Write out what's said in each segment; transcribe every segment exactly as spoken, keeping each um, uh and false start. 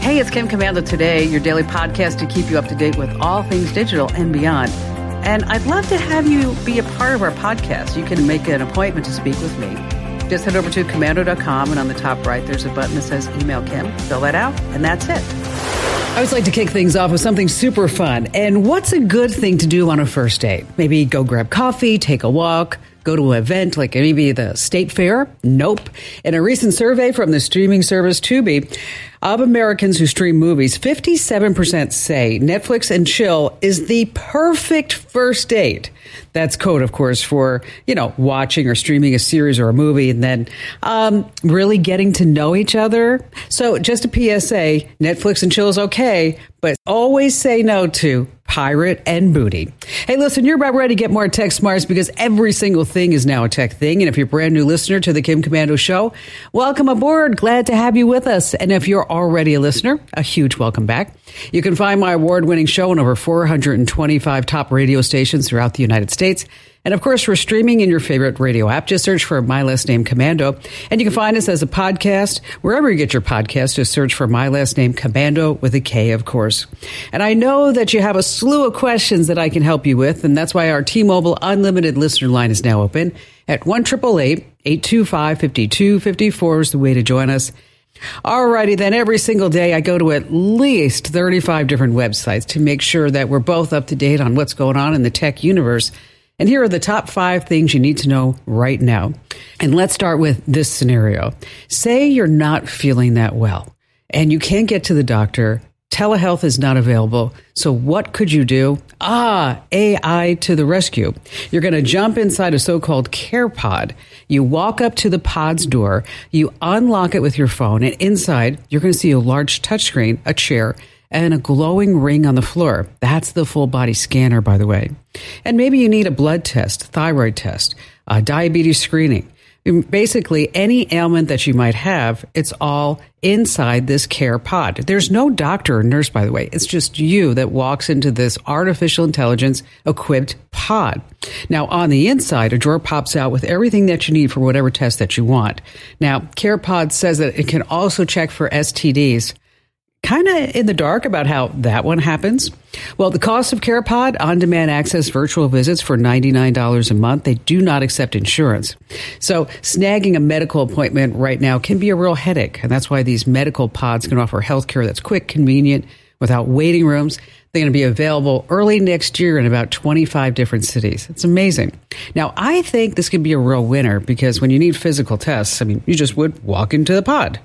Hey, it's Kim Commando today, your daily podcast to keep you up to date with all things digital and beyond. And I'd love to have you be a part of our podcast. You can make an appointment to speak with me. Just head over to commando dot com, and on the top right, there's a button that says Email Kim. Fill that out, and that's it. I always like to kick things off with something super fun. And what's a good thing to do on a first date? Maybe go grab coffee, take a walk, go to an event like maybe the state fair? Nope. In a recent survey from the streaming service Tubi, of Americans who stream movies, fifty-seven percent say Netflix and chill is the perfect first date. That's code, of course, for, you know, watching or streaming a series or a movie and then um, really getting to know each other. So just a P S A, Netflix and chill is okay, but always say no to pirate and booty. Hey, listen, you're about ready to get more tech smarts because every single thing is now a tech thing. And if you're a brand new listener to the Kim Commando Show, welcome aboard. Glad to have you with us. And if you're already a listener, a huge welcome back. You can find my award-winning show on over four hundred twenty-five top radio stations throughout the United States. And of course, we're streaming in your favorite radio app. Just search for My Last Name Commando. And you can find us as a podcast. Wherever you get your podcast, just search for My Last Name Commando with a K, of course. And I know that you have a slew of questions that I can help you with. And that's why our T-Mobile Unlimited Listener Line is now open at one eight eight eight, eight two five, five two five four is the way to join us. Alrighty then, every single day I go to at least thirty-five different websites to make sure that we're both up to date on what's going on in the tech universe. And here are the top five things you need to know right now. And let's start with this scenario. Say you're not feeling that well and you can't get to the doctor. Telehealth is not available. So what could you do? Ah, A I to the rescue. You're going to jump inside a so-called CarePod. You walk up to the pod's door. You unlock it with your phone. And inside, you're going to see a large touchscreen, a chair, and a glowing ring on the floor. That's the full body scanner, by the way. And maybe you need a blood test, thyroid test, a diabetes screening. Basically, any ailment that you might have, it's all inside this care pod. There's no doctor or nurse, by the way. It's just you that walks into this artificial intelligence equipped pod. Now, on the inside, a drawer pops out with everything that you need for whatever test that you want. Now, CarePod says that it can also check for S T Ds. Kind of in the dark about how that one happens. Well, the cost of CarePod, on-demand access virtual visits for ninety-nine dollars a month. They do not accept insurance. So snagging a medical appointment right now can be a real headache. And that's why these medical pods can offer healthcare that's quick, convenient, without waiting rooms. They're going to be available early next year in about twenty-five different cities. It's amazing. Now, I think this could be a real winner because when you need physical tests, I mean, you just would walk into the pod.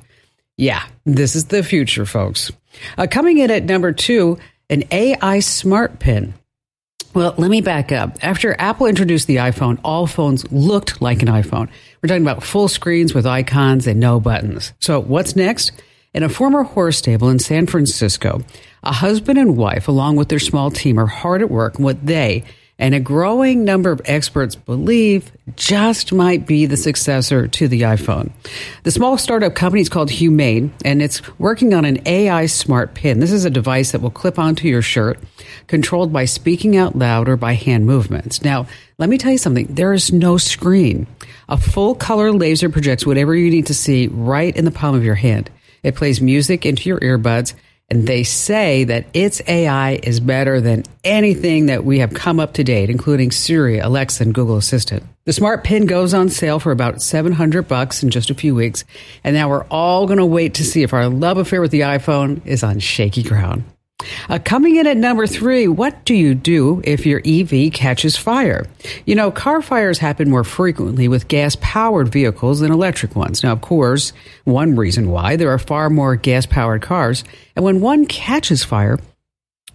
Yeah, this is the future, folks. Uh, coming in at number two, an A I smart pin. Well, let me back up. After Apple introduced the iPhone, all phones looked like an iPhone. We're talking about full screens with icons and no buttons. So what's next? In a former horse stable in San Francisco, a husband and wife, along with their small team, are hard at work on what they and a growing number of experts believe just might be the successor to the iPhone. The small startup company is called Humane, and it's working on an A I smart pin. This is a device that will clip onto your shirt, controlled by speaking out loud or by hand movements. Now, let me tell you something. There is no screen. A full-color laser projects whatever you need to see right in the palm of your hand. It plays music into your earbuds, and they say that its A I is better than anything that we have come up to date, including Siri, Alexa, and Google Assistant. The smart pin goes on sale for about seven hundred bucks in just a few weeks. And now we're all going to wait to see if our love affair with the iPhone is on shaky ground. Uh, coming in at number three, what do you do if your E V catches fire? You know, car fires happen more frequently with gas-powered vehicles than electric ones. Now, of course, one reason why there are far more gas-powered cars. And when one catches fire,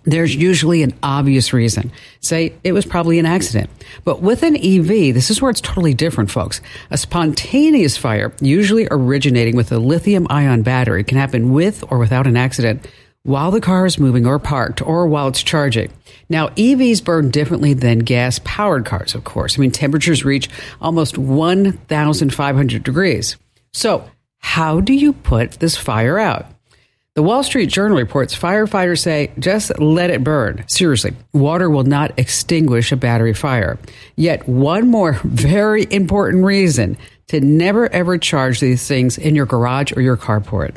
there's usually an obvious reason. Say, it was probably an accident. But with an E V, this is where it's totally different, folks. A spontaneous fire, usually originating with a lithium-ion battery, can happen with or without an accident while the car is moving or parked or while it's charging. Now, E Vs burn differently than gas-powered cars, of course. I mean, temperatures reach almost fifteen hundred degrees. So how do you put this fire out? The Wall Street Journal reports firefighters say, just let it burn. Seriously, water will not extinguish a battery fire. Yet one more very important reason to never, ever charge these things in your garage or your carport.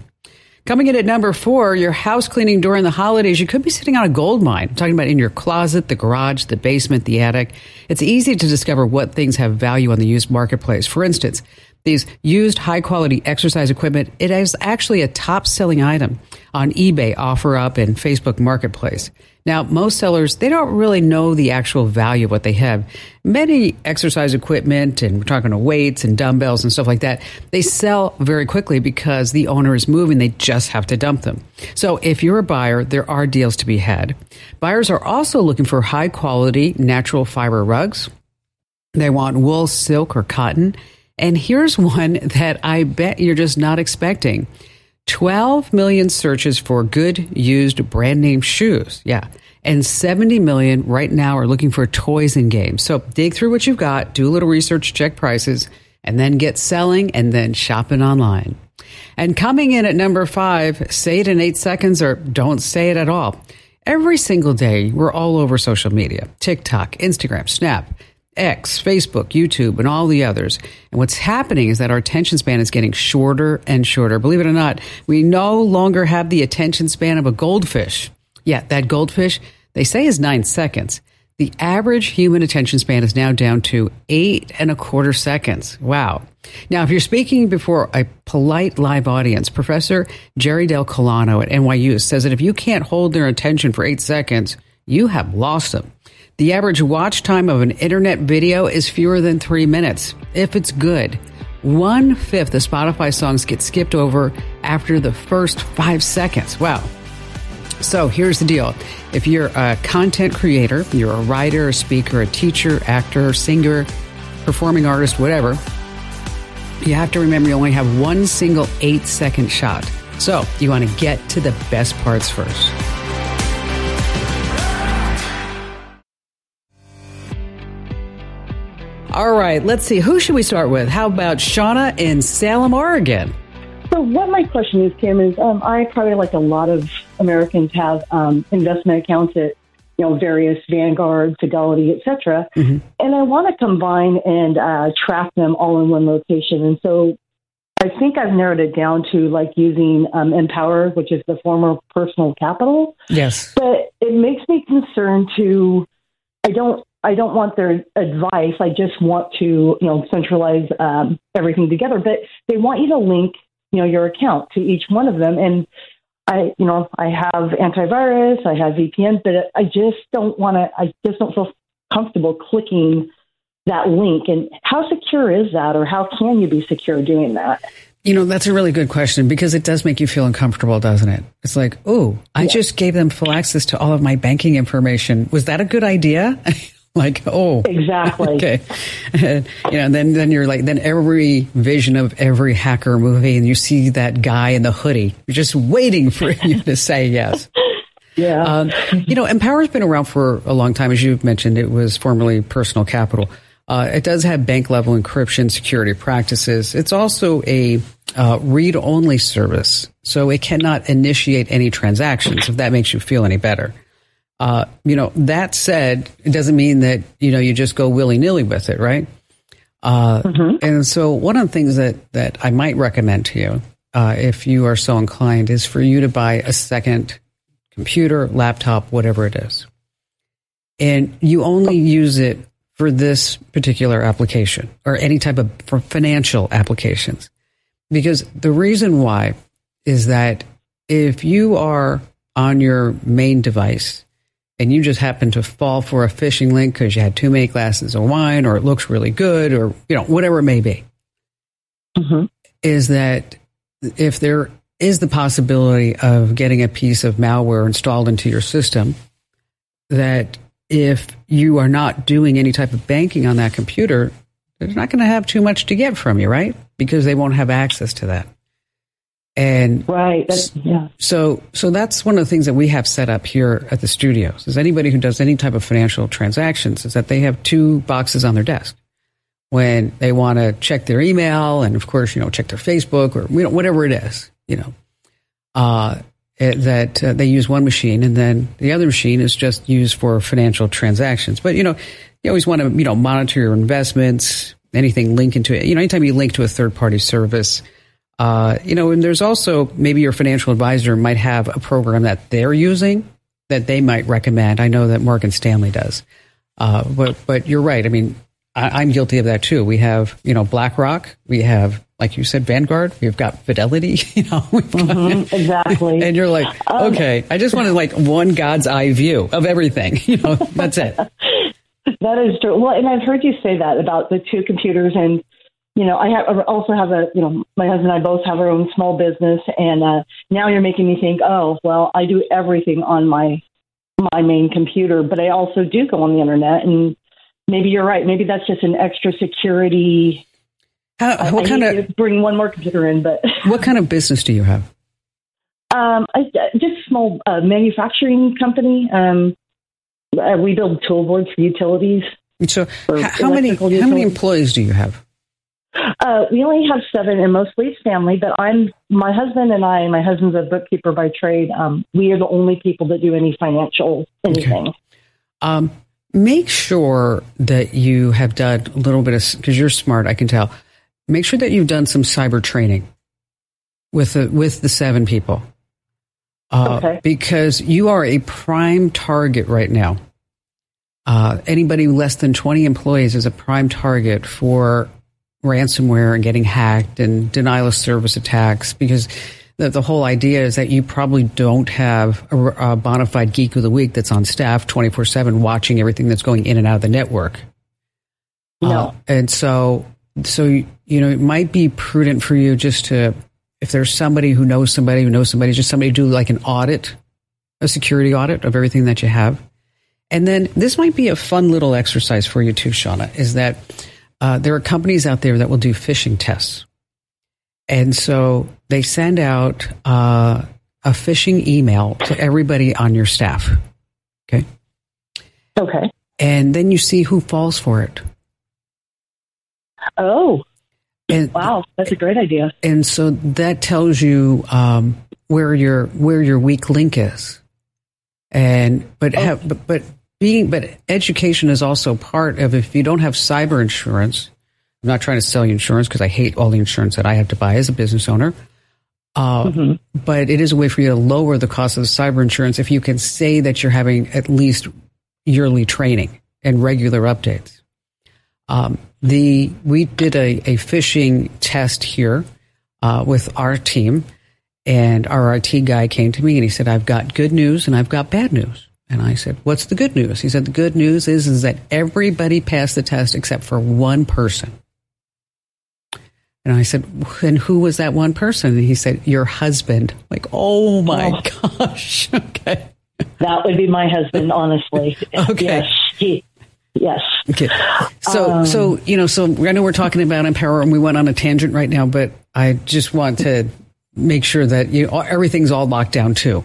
Coming in at number four, your house cleaning during the holidays, you could be sitting on a gold mine. I'm talking about in your closet, the garage, the basement, the attic. It's easy to discover what things have value on the used marketplace. For instance, these used high-quality exercise equipment, it is actually a top-selling item on eBay, OfferUp, and Facebook Marketplace. Now, most sellers, they don't really know the actual value of what they have. Many exercise equipment, and we're talking to weights and dumbbells and stuff like that, they sell very quickly because the owner is moving. They just have to dump them. So if you're a buyer, there are deals to be had. Buyers are also looking for high-quality natural fiber rugs. They want wool, silk, or cotton. And here's one that I bet you're just not expecting. twelve million searches for good, used, brand-name shoes. Yeah. And seventy million right now are looking for toys and games. So dig through what you've got, do a little research, check prices, and then get selling and then shopping online. And coming in at number five, say it in eight seconds or don't say it at all. Every single day, we're all over social media. TikTok, Instagram, Snap, X, Facebook, YouTube, and all the others. And what's happening is that our attention span is getting shorter and shorter. Believe it or not, we no longer have the attention span of a goldfish. Yeah, that goldfish, they say, is nine seconds. The average human attention span is now down to eight and a quarter seconds. Wow. Now, if you're speaking before a polite live audience, Professor Jerry Del Colano at N Y U says that if you can't hold their attention for eight seconds, you have lost them. The average watch time of an internet video is fewer than three minutes, if it's good. one-fifth of Spotify songs get skipped over after the first five seconds. Wow. So here's the deal. If you're a content creator, you're a writer, a speaker, a teacher, actor, singer, performing artist, whatever, you have to remember you only have one single eight-second shot. So you want to get to the best parts first. All right, let's see. Who should we start with? How about Shauna in Salem, Oregon? So what my question is, Kim, is um, I probably, like a lot of Americans, have um, investment accounts at, you know, various Vanguard, Fidelity, et cetera. Mm-hmm. And I want to combine and uh, track them all in one location. And so I think I've narrowed it down to like using um, Empower, which is the former Personal Capital. Yes. But it makes me concerned to, I don't, I don't want their advice. I just want to, you know, centralize um, everything together. But they want you to link, you know, your account to each one of them. And I, you know, I have antivirus, I have V P N, but I just don't want to. I just don't feel comfortable clicking that link. And how secure is that, or how can you be secure doing that? You know, that's a really good question, because it does make you feel uncomfortable, doesn't it? It's like, oh, I yeah. just gave them full access to all of my banking information. Was that a good idea? Like, oh, exactly. Okay. And, you know, then, then you're like, then every vision of every hacker movie, and you see that guy in the hoodie, you're just waiting for you to say yes. Yeah. Um, you know, Empower's been around for a long time. As you've mentioned, it was formerly Personal Capital. Uh, it does have bank level encryption, security practices. It's also a uh, read only service, so it cannot initiate any transactions, if that makes you feel any better. Uh, you know, that said, it doesn't mean that, you know, you just go willy-nilly with it, right? Uh, mm-hmm. And so one of the things that, that I might recommend to you, uh, if you are so inclined, is for you to buy a second computer, laptop, whatever it is. And you only use it for this particular application or any type of for financial applications. Because the reason why is that if you are on your main device, and you just happen to fall for a phishing link because you had too many glasses of wine, or it looks really good, or, you know, whatever it may be, mm-hmm. is that if there is the possibility of getting a piece of malware installed into your system, that if you are not doing any type of banking on that computer, they're not going to have too much to get from you, right? Because they won't have access to that. And right, that's, yeah. So, so that's one of the things that we have set up here at the studios. Is anybody who does any type of financial transactions is that they have two boxes on their desk when they want to check their email and, of course, you know, check their Facebook or you know, whatever it is, you know, uh, that uh, they use one machine and then the other machine is just used for financial transactions. But you know, you always want to you know monitor your investments, anything linked into it. You know, anytime you link to a third party service. Uh, you know, and there's also maybe your financial advisor might have a program that they're using that they might recommend. I know that Morgan Stanley does. Uh, but but you're right. I mean, I, I'm guilty of that, too. We have, you know, BlackRock. We have, like you said, Vanguard. We've got Fidelity. You know, we've got, mm-hmm, exactly. And you're like, OK, um, I just wanted like one God's eye view of everything. You know, that's it. That is true. Well, and I've heard you say that about the two computers and. You know, I have, also have a, you know, my husband and I both have our own small business, and uh, now you're making me think, oh, well, I do everything on my my main computer, but I also do go on the internet, and maybe you're right. Maybe that's just an extra security. How, what I, I kind of to bring one more computer in, but what kind of business do you have? Um, I, just small uh, manufacturing company. Um, we build tool boards for utilities. So, how, how many utilities. how many employees do you have? Uh, we only have seven, and mostly it's family, but I'm, my husband and I, my husband's a bookkeeper by trade. Um, we are the only people that do any financial anything. Okay. Um, make sure that you have done a little bit of, because you're smart, I can tell. Make sure that you've done some cyber training with the, with the seven people. Uh, okay. Because you are a prime target right now. Uh, anybody less than twenty employees is a prime target for ransomware and getting hacked and denial of service attacks, because the, the whole idea is that you probably don't have a, a bona fide geek of the week that's on staff twenty-four seven watching everything that's going in and out of the network. No. Uh, and so, so you, you know, it might be prudent for you just to, if there's somebody who knows somebody who knows somebody, just somebody do like an audit, a security audit of everything that you have. And then this might be a fun little exercise for you too, Shauna, is that Uh, there are companies out there that will do phishing tests. And so they send out uh, a phishing email to everybody on your staff. Okay. Okay. And then you see who falls for it. Oh, and, wow. That's a great idea. And so that tells you um, where your, where your weak link is. And, but, oh. have, but, but, Being, but education is also part of, if you don't have cyber insurance, I'm not trying to sell you insurance because I hate all the insurance that I have to buy as a business owner. Uh, mm-hmm. But it is a way for you to lower the cost of cyber insurance if you can say that you're having at least yearly training and regular updates. Um, the we did a, a phishing test here uh, with our team, and our I T guy came to me and he said, I've got good news and I've got bad news. And I said, what's the good news? He said, the good news is, is that everybody passed the test except for one person. And I said, and who was that one person? And he said, your husband. I'm like, oh my oh. gosh. Okay. That would be my husband, honestly. Okay. Yes. He, yes. Okay. So, um, so, you know, so I know we're talking about Empower and we went on a tangent right now, but I just want to make sure that you everything's all locked down too.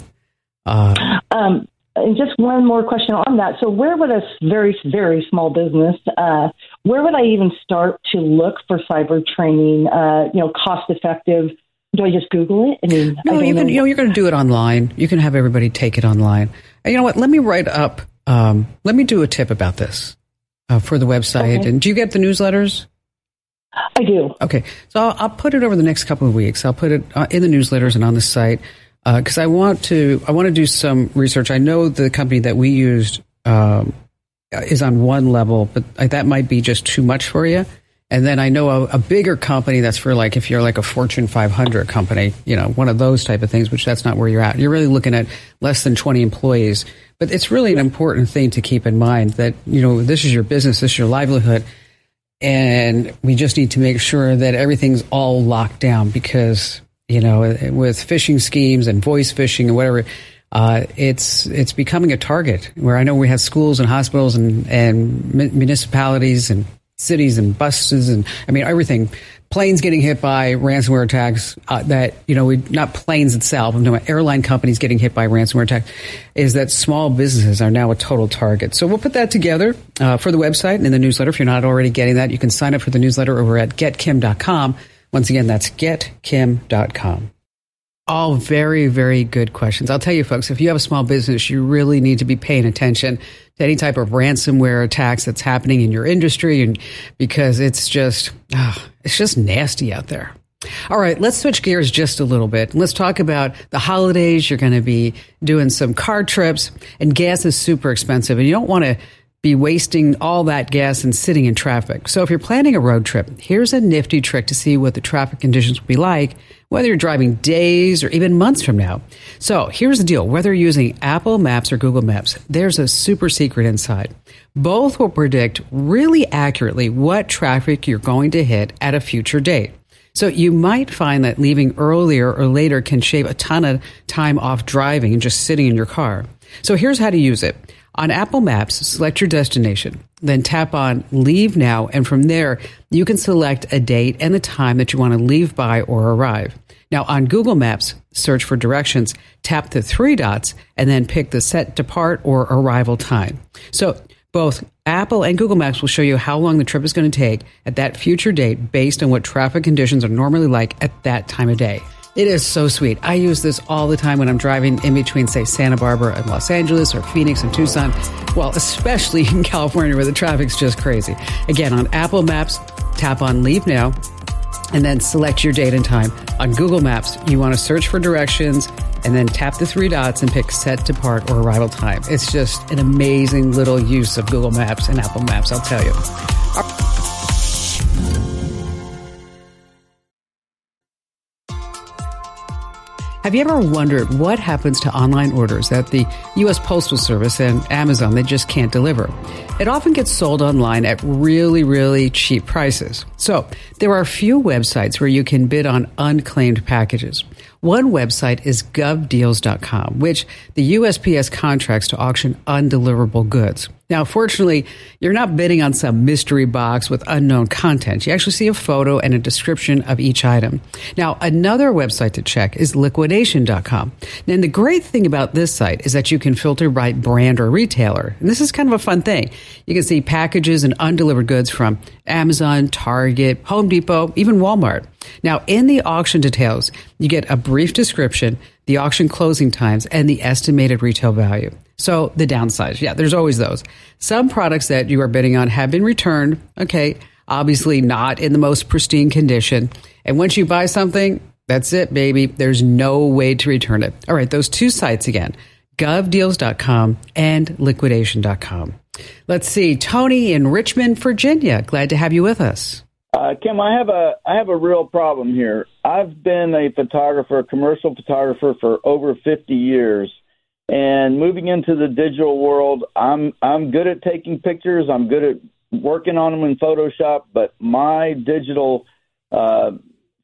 Uh, um. And just one more question on that. So where would a very, very small business, uh, where would I even start to look for cyber training, uh, you know, cost effective? Do I just Google it? I mean, no, I you, can, you know, you're going to do it online. You can have everybody take it online. And you know what? Let me write up, um, let me do a tip about this uh, for the website. Okay. And do you get the newsletters? I do. Okay. So I'll, I'll put it over the next couple of weeks. I'll put it in the newsletters and on the site. Because uh, I want to, I want to do some research. I know the company that we used um, is on one level, but that might be just too much for you. And then I know a, a bigger company that's for like if you're like a Fortune five hundred company, you know, one of those type of things. Which that's not where you're at. You're really looking at less than twenty employees. But it's really an important thing to keep in mind that you know this is your business, this is your livelihood, and we just need to make sure that everything's all locked down because. You know, with phishing schemes and voice phishing and whatever, Uh, it's it's becoming a target where I know we have schools and hospitals and, and municipalities and cities and buses and, I mean, everything. Planes getting hit by ransomware attacks uh, that, you know, we not planes itself, I'm talking about airline companies getting hit by ransomware attacks, is that small businesses are now a total target. So we'll put that together uh, for the website and in the newsletter. If you're not already getting that, you can sign up for the newsletter over at get kim dot com. Once again, that's get kim dot com. All very, very good questions. I'll tell you, folks, if you have a small business, you really need to be paying attention to any type of ransomware attacks that's happening in your industry, and because it's just oh, it's just nasty out there. All right, let's switch gears just a little bit. Let's talk about the holidays. You're going to be doing some car trips, and gas is super expensive, and you don't want to be wasting all that gas and sitting in traffic. So if you're planning a road trip, here's a nifty trick to see what the traffic conditions will be like, whether you're driving days or even months from now. So here's the deal. Whether you're using Apple Maps or Google Maps, there's a super secret inside. Both will predict really accurately what traffic you're going to hit at a future date. So you might find that leaving earlier or later can shave a ton of time off driving and just sitting in your car. So here's how to use it. On Apple Maps, select your destination, then tap on Leave Now, and from there, you can select a date and a time that you want to leave by or arrive. Now, on Google Maps, search for directions, tap the three dots, and then pick the set depart or arrival time. So both Apple and Google Maps will show you how long the trip is going to take at that future date based on what traffic conditions are normally like at that time of day. It is so sweet. I use this all the time when I'm driving in between, say, Santa Barbara and Los Angeles or Phoenix and Tucson. Well, especially in California where the traffic's just crazy. Again, on Apple Maps, tap on Leave Now and then select your date and time. On Google Maps, you want to search for directions and then tap the three dots and pick Set Depart or Arrival Time. It's just an amazing little use of Google Maps and Apple Maps, I'll tell you. Have you ever wondered what happens to online orders that the U S Postal Service and Amazon, they just can't deliver? It often gets sold online at really, really cheap prices. So there are a few websites where you can bid on unclaimed packages. One website is gov deals dot com, which the U S P S contracts to auction undeliverable goods. Now, fortunately, you're not bidding on some mystery box with unknown content. You actually see a photo and a description of each item. Now, another website to check is liquidation dot com. And the great thing about this site is that you can filter by brand or retailer. And this is kind of a fun thing. You can see packages and undelivered goods from Amazon, Target, Home Depot, even Walmart. Now, in the auction details, you get a brief description, the auction closing times, and the estimated retail value. So the downsides, yeah, there's always those. Some products that you are bidding on have been returned, okay, obviously not in the most pristine condition. And once you buy something, that's it, baby. There's no way to return it. All right, those two sites again, gov deals dot com and liquidation dot com. Let's see, Tony in Richmond, Virginia. Glad to have you with us. Uh, Kim, I have a I have a real problem here. I've been a photographer, a commercial photographer for over fifty years, and moving into the digital world, I'm I'm good at taking pictures. I'm good at working on them in Photoshop, but my digital uh,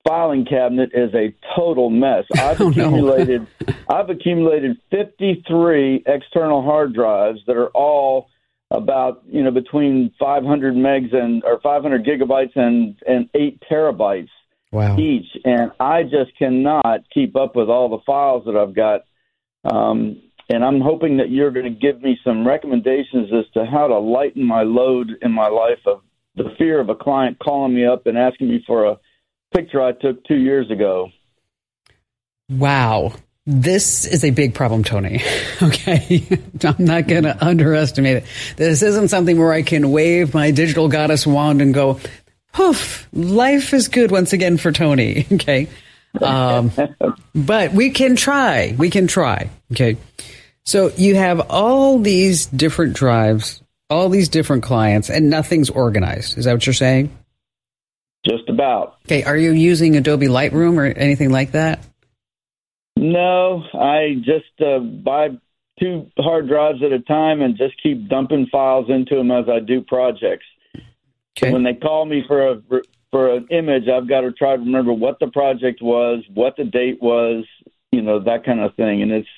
filing cabinet is a total mess. I've oh, accumulated no. I've accumulated fifty-three external hard drives that are all about, you know, between five hundred megs and or five hundred gigabytes and, and eight terabytes wow. each. And I just cannot keep up with all the files that I've got. Um, and I'm hoping that you're going to give me some recommendations as to how to lighten my load in my life of the fear of a client calling me up and asking me for a picture I took two years ago. Wow. This is a big problem, Tony. Okay. I'm not going to underestimate it. This isn't something where I can wave my digital goddess wand and go, poof, life is good once again for Tony. Okay. Um, but we can try. We can try. Okay. So you have all these different drives, all these different clients, and nothing's organized. Is that what you're saying? Just about. Okay. Are you using Adobe Lightroom or anything like that? No, I just uh, buy two hard drives at a time and just keep dumping files into them as I do projects. Okay. So when they call me for a for an image, I've got to try to remember what the project was, what the date was, you know, that kind of thing. And it's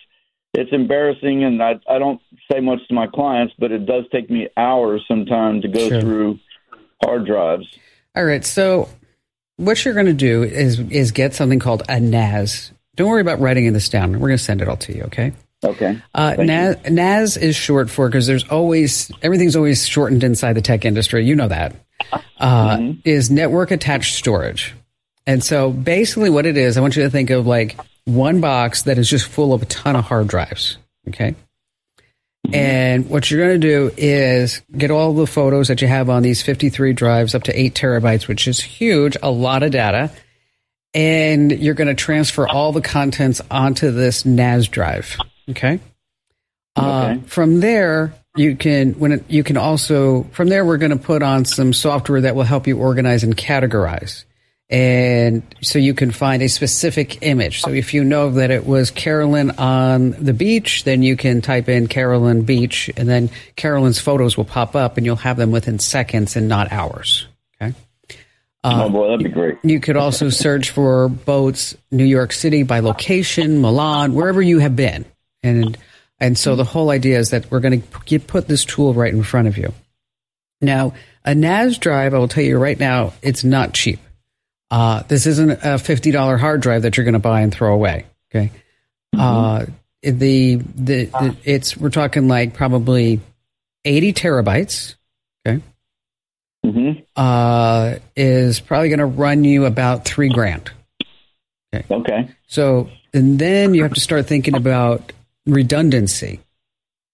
it's embarrassing, and I, I don't say much to my clients, but it does take me hours sometimes to go sure. through hard drives. All right, so what you're going to do is is get something called a N A S. Don't worry about writing this down. We're going to send it all to you, okay? Okay. Uh, N A S, N A S is short for, because there's always, everything's always shortened inside the tech industry. You know that. Uh, mm-hmm. Is network attached storage. And so basically what it is, I want you to think of like one box that is just full of a ton of hard drives. Okay. Mm-hmm. And what you're going to do is get all the photos that you have on these fifty-three drives up to eight terabytes, which is huge, a lot of data. And you're going to transfer all the contents onto this N A S drive. Okay. Uh, okay. From there, you can when it, you can also from there we're going to put on some software that will help you organize and categorize, and so you can find a specific image. So if you know that it was Carolyn on the beach, then you can type in Carolyn beach, and then Carolyn's photos will pop up, and you'll have them within seconds and not hours. Okay. Uh, oh boy, that'd be great. You could also search for boats, New York City by location, Milan, wherever you have been, and. And so the whole idea is that we're going to put this tool right in front of you. Now, a N A S drive, I will tell you right now, it's not cheap. Uh, this isn't a fifty dollars hard drive that you're going to buy and throw away. Okay, mm-hmm. uh, the, the the it's we're talking like probably eighty terabytes. Okay, mm-hmm. uh, is probably going to run you about three grand. Okay. Okay. So and then you have to start thinking about redundancy.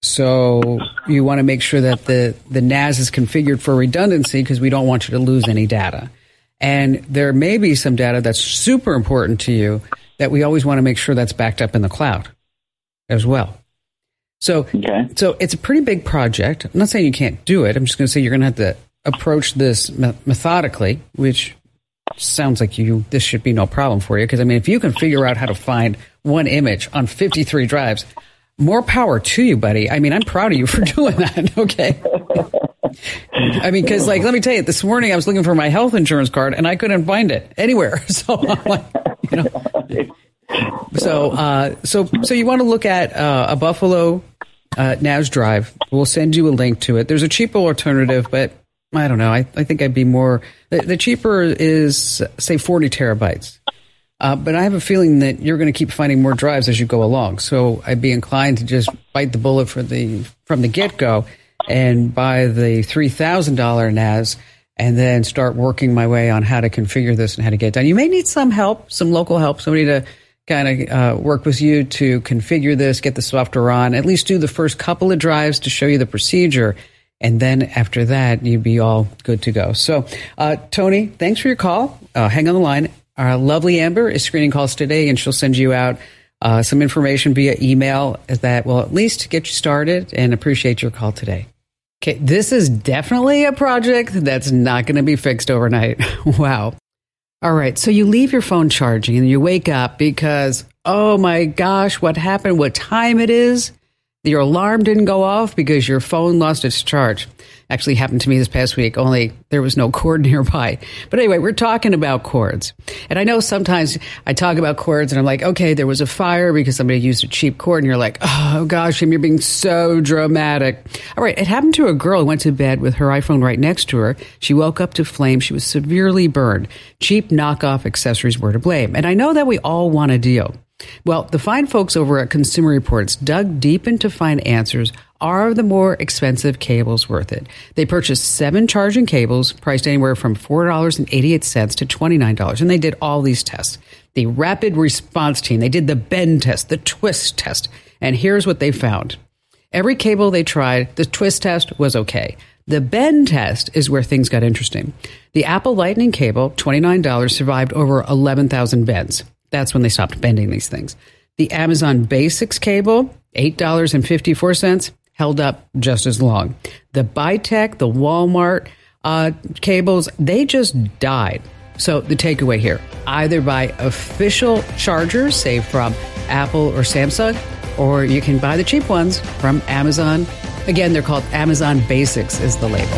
So you want to make sure that the, the N A S is configured for redundancy, because we don't want you to lose any data. And there may be some data that's super important to you that we always want to make sure that's backed up in the cloud as well. So, okay. so it's a pretty big project. I'm not saying you can't do it. I'm just going to say you're going to have to approach this me- methodically, which sounds like you. This should be no problem for you, because I mean, if you can figure out how to find one image on fifty-three drives, more power to you, buddy. I mean, I'm proud of you for doing that. Okay. I mean, because like, let me tell you, this morning I was looking for my health insurance card and I couldn't find it anywhere. So, I'm like, you know, so uh, so so you want to look at uh, a Buffalo uh, N A S drive. We'll send you a link to it. There's a cheaper alternative, but I don't know. I, I think I'd be more. The, the cheaper is, say, forty terabytes. Uh, but I have a feeling that you're going to keep finding more drives as you go along. So I'd be inclined to just bite the bullet for the from the get-go and buy the three thousand dollars N A S, and then start working my way on how to configure this and how to get it done. You may need some help, some local help, somebody to kind of uh, work with you to configure this, get the software on, at least do the first couple of drives to show you the procedure. And then after that, you'd be all good to go. So, uh, Tony, thanks for your call. Uh, hang on the line. Our lovely Amber is screening calls today, and she'll send you out uh, some information via email that will at least get you started, and appreciate your call today. Okay, this is definitely a project that's not going to be fixed overnight. Wow. All right, so you leave your phone charging, and you wake up because, oh my gosh, what happened, what time it is? Your alarm didn't go off because your phone lost its charge. Actually happened to me this past week, only there was no cord nearby. But anyway, we're talking about cords. And I know sometimes I talk about cords and I'm like, okay, there was a fire because somebody used a cheap cord. And you're like, oh gosh, you're being so dramatic. All right, it happened to a girl who went to bed with her iPhone right next to her. She woke up to flames. She was severely burned. Cheap knockoff accessories were to blame. And I know that we all want a deal. Well, the fine folks over at Consumer Reports dug deep into find answers. Are the more expensive cables worth it? They purchased seven charging cables priced anywhere from four dollars and eighty-eight cents to twenty-nine dollars, and they did all these tests. The rapid response team, they did the bend test, the twist test, and here's what they found. Every cable they tried, the twist test was okay. The bend test is where things got interesting. The Apple Lightning cable, twenty-nine dollars, survived over eleven thousand bends. That's when they stopped bending these things. The Amazon Basics cable, eight dollars and fifty-four cents, held up just as long. The Bitech, the Walmart uh, cables, they just died. So the takeaway here, either buy official chargers, say from Apple or Samsung, or you can buy the cheap ones from Amazon. Again, they're called Amazon Basics is the label.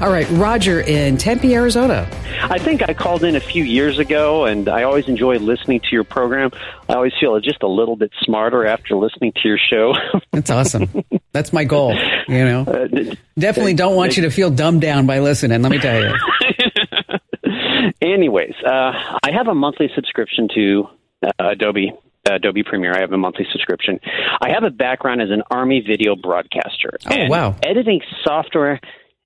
All right, Roger in Tempe, Arizona. I think I called in a few years ago, and I always enjoy listening to your program. I always feel just a little bit smarter after listening to your show. That's awesome. That's my goal, you know. Uh, Definitely don't want you to feel dumbed down by listening, let me tell you. Anyways, uh, I have a monthly subscription to uh, Adobe Adobe Premiere. I have a monthly subscription. I have a background as an Army video broadcaster. Oh, and wow. Editing software...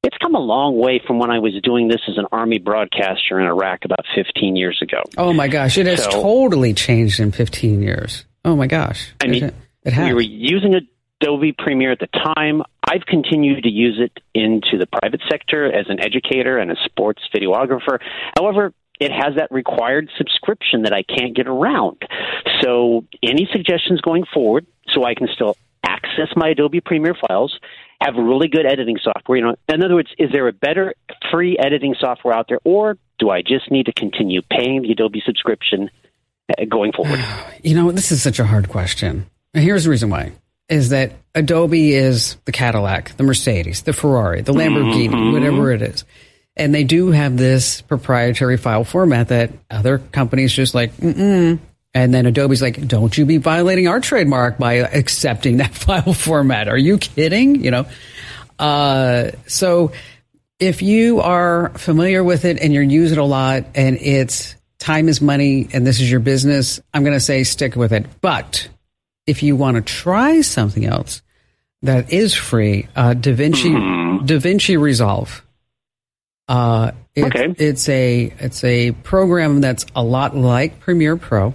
It's come a long way from when I was doing this as an Army broadcaster in Iraq about fifteen years ago. Oh, my gosh. It has so, totally changed in fifteen years. Oh, my gosh. I mean, it, it has. We were using Adobe Premiere at the time. I've continued to use it into the private sector as an educator and a sports videographer. However, it has that required subscription that I can't get around. So any suggestions going forward so I can still access my Adobe Premiere files, have really good editing software. You know, in other words, is there a better free editing software out there, or do I just need to continue paying the Adobe subscription going forward? You know, this is such a hard question. And here's the reason why, is that Adobe is the Cadillac, the Mercedes, the Ferrari, the Lamborghini, mm-hmm. whatever it is. And they do have this proprietary file format that other companies just like, mm-mm. And then Adobe's like, don't you be violating our trademark by accepting that file format. Are you kidding? You know, uh, so if you are familiar with it and you use it a lot and it's time is money and this is your business, I'm going to say stick with it. But if you want to try something else that is free, uh, DaVinci, mm-hmm. DaVinci Resolve. Uh, it, okay. It's a, it's a program that's a lot like Premiere Pro.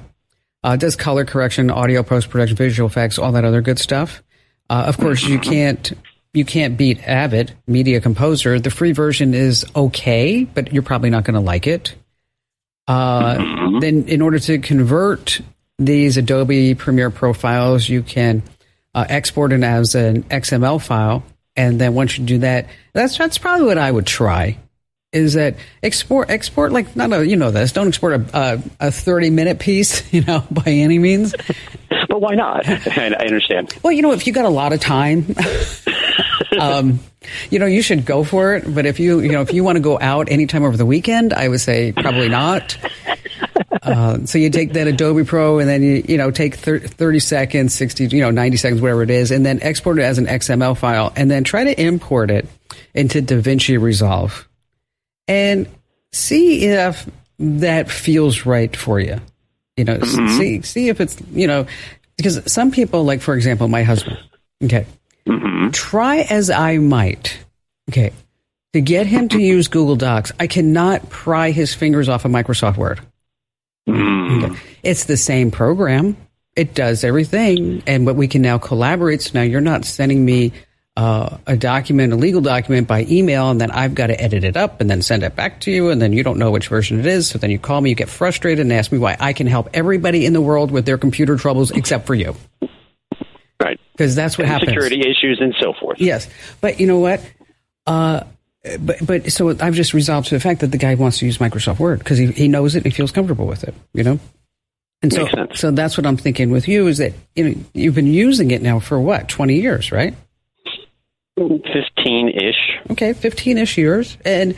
Uh, does color correction, audio post-production, visual effects, all that other good stuff. Uh, of course, you can't you can't beat Avid Media Composer. The free version is okay, but you're probably not going to like it. Uh, then in order to convert these Adobe Premiere Pro files, you can uh, export it as an X M L file. And then once you do that, that's that's probably what I would try. Is that export, export like, no, no, you know this. Don't export a a thirty-minute piece, you know, by any means. But why not? I, I understand. Well, you know, if you got a lot of time, um, you know, you should go for it. But if you, you know, if you want to go out anytime over the weekend, I would say probably not. Uh, so you take that Adobe Pro and then, you you know, take thirty seconds, sixty, you know, ninety seconds, whatever it is, and then export it as an X M L file and then try to import it into DaVinci Resolve. And see if that feels right for you. You know, mm-hmm. see see if it's, you know, because some people, like, for example, my husband, okay, mm-hmm. try as I might, okay, to get him to use Google Docs, I cannot pry his fingers off of Microsoft Word. Mm-hmm. Okay. It's the same program. It does everything. And what we can now collaborate. So now you're not sending me Uh, a document, a legal document by email, and then I've got to edit it up and then send it back to you, and then you don't know which version it is, so then you call me, you get frustrated, and ask me why I can help everybody in the world with their computer troubles except for you. Right. Because that's what and happens. Security issues and so forth. Yes. But you know what? Uh, but, but so I've just resolved to the fact that the guy wants to use Microsoft Word because he, he knows it and he feels comfortable with it, you know? And so, so that's what I'm thinking with you is that, you know, you've been using it now for what, twenty years, right? fifteen-ish. Okay, fifteen-ish years. And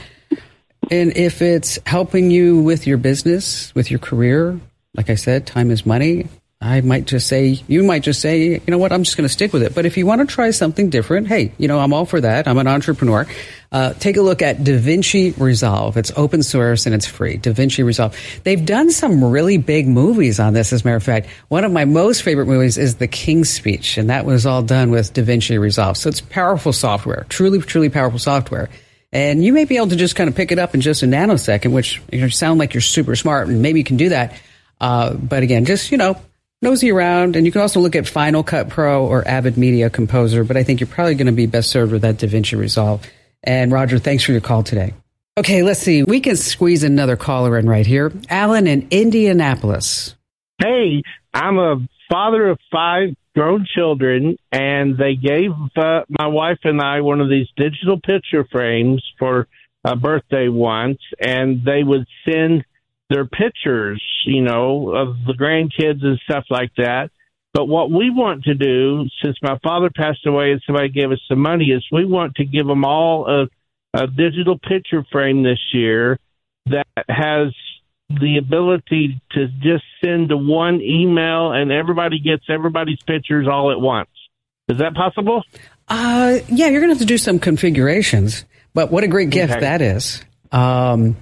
and if it's helping you with your business, with your career, like I said, time is money, I might just say, you might just say, you know what, I'm just going to stick with it. But if you want to try something different, hey, you know, I'm all for that. I'm an entrepreneur. Uh, take a look at DaVinci Resolve. It's open source and it's free. DaVinci Resolve. They've done some really big movies on this, as a matter of fact. One of my most favorite movies is The King's Speech, and that was all done with DaVinci Resolve. So it's powerful software, truly, truly powerful software. And you may be able to just kind of pick it up in just a nanosecond, which you know, sound like you're super smart, and maybe you can do that. Uh, but again, just, you know, nosy around, and you can also look at Final Cut Pro or Avid Media Composer, but I think you're probably going to be best served with that DaVinci Resolve. And Roger, thanks for your call today. Okay, let's see. We can squeeze another caller in right here. Alan in Indianapolis. Hey, I'm a father of five grown children, and they gave uh, my wife and I one of these digital picture frames for a birthday once, and they would send their pictures, you know, of the grandkids and stuff like that. But what we want to do, since my father passed away and somebody gave us some money, is we want to give them all a, a digital picture frame this year that has the ability to just send to one email and everybody gets everybody's pictures all at once. Is that possible? Uh, yeah, you're going to have to do some configurations, but what a great gift okay. that is. Um,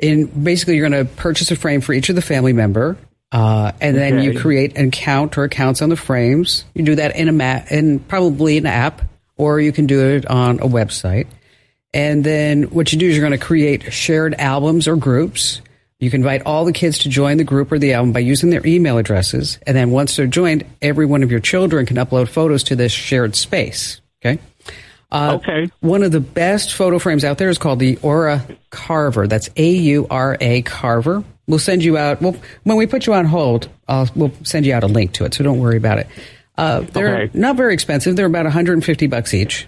and basically, you're going to purchase a frame for each of the family member. Uh, and then okay. you create an account or accounts on the frames. You do that in a ma- in probably an app, or you can do it on a website. And then what you do is you're going to create shared albums or groups. You can invite all the kids to join the group or the album by using their email addresses. And then once they're joined, every one of your children can upload photos to this shared space. Okay. Uh, okay. One of the best photo frames out there is called the Aura Carver. That's A U R A Carver. We'll send you out. Well, when we put you on hold, uh, we'll send you out a link to it. So don't worry about it. Uh, they're okay. not very expensive. They're about one hundred fifty bucks each.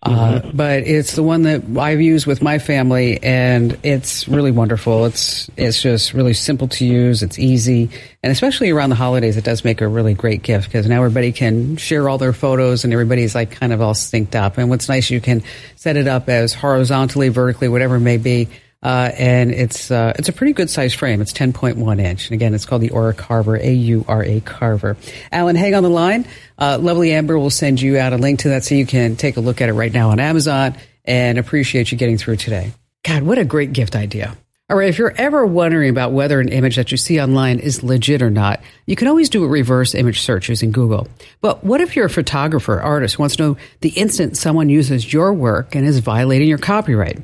Uh, mm-hmm. But it's the one that I've used with my family, and it's really wonderful. It's it's just really simple to use. It's easy. And especially around the holidays, it does make a really great gift because now everybody can share all their photos and everybody's like kind of all synced up. And what's nice, you can set it up as horizontally, vertically, whatever it may be. Uh, and it's uh, it's a pretty good size frame. It's ten point one inch. And again, it's called the Aura Carver, A U R A Carver. Alan, hang on the line. Uh, lovely Amber will send you out a link to that so you can take a look at it right now on Amazon, and appreciate you getting through today. God, what a great gift idea. All right, if you're ever wondering about whether an image that you see online is legit or not, you can always do a reverse image search using Google. But what if you're a photographer or artist who wants to know the instant someone uses your work and is violating your copyright?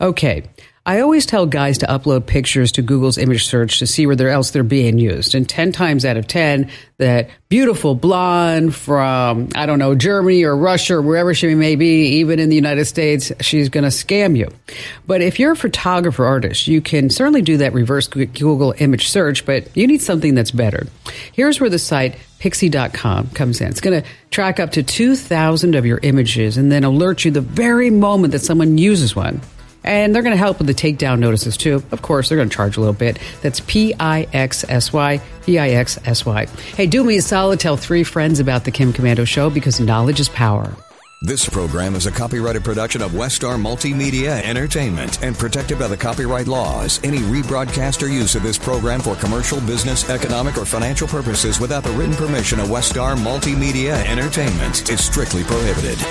Okay. I always tell guys to upload pictures to Google's image search to see where else they're being used. And ten times out of ten, that beautiful blonde from, I don't know, Germany or Russia or wherever she may be, even in the United States, she's going to scam you. But if you're a photographer artist, you can certainly do that reverse Google image search, but you need something that's better. Here's where the site pixie dot com comes in. It's going to track up to two thousand of your images and then alert you the very moment that someone uses one. And they're going to help with the takedown notices, too. Of course, they're going to charge a little bit. That's P I X S Y, P I X S Y. Hey, do me a solid. Tell three friends about The Kim Commando Show, because knowledge is power. This program is a copyrighted production of Westar Multimedia Entertainment and protected by the copyright laws. Any rebroadcast or use of this program for commercial, business, economic, or financial purposes without the written permission of Westar Multimedia Entertainment is strictly prohibited.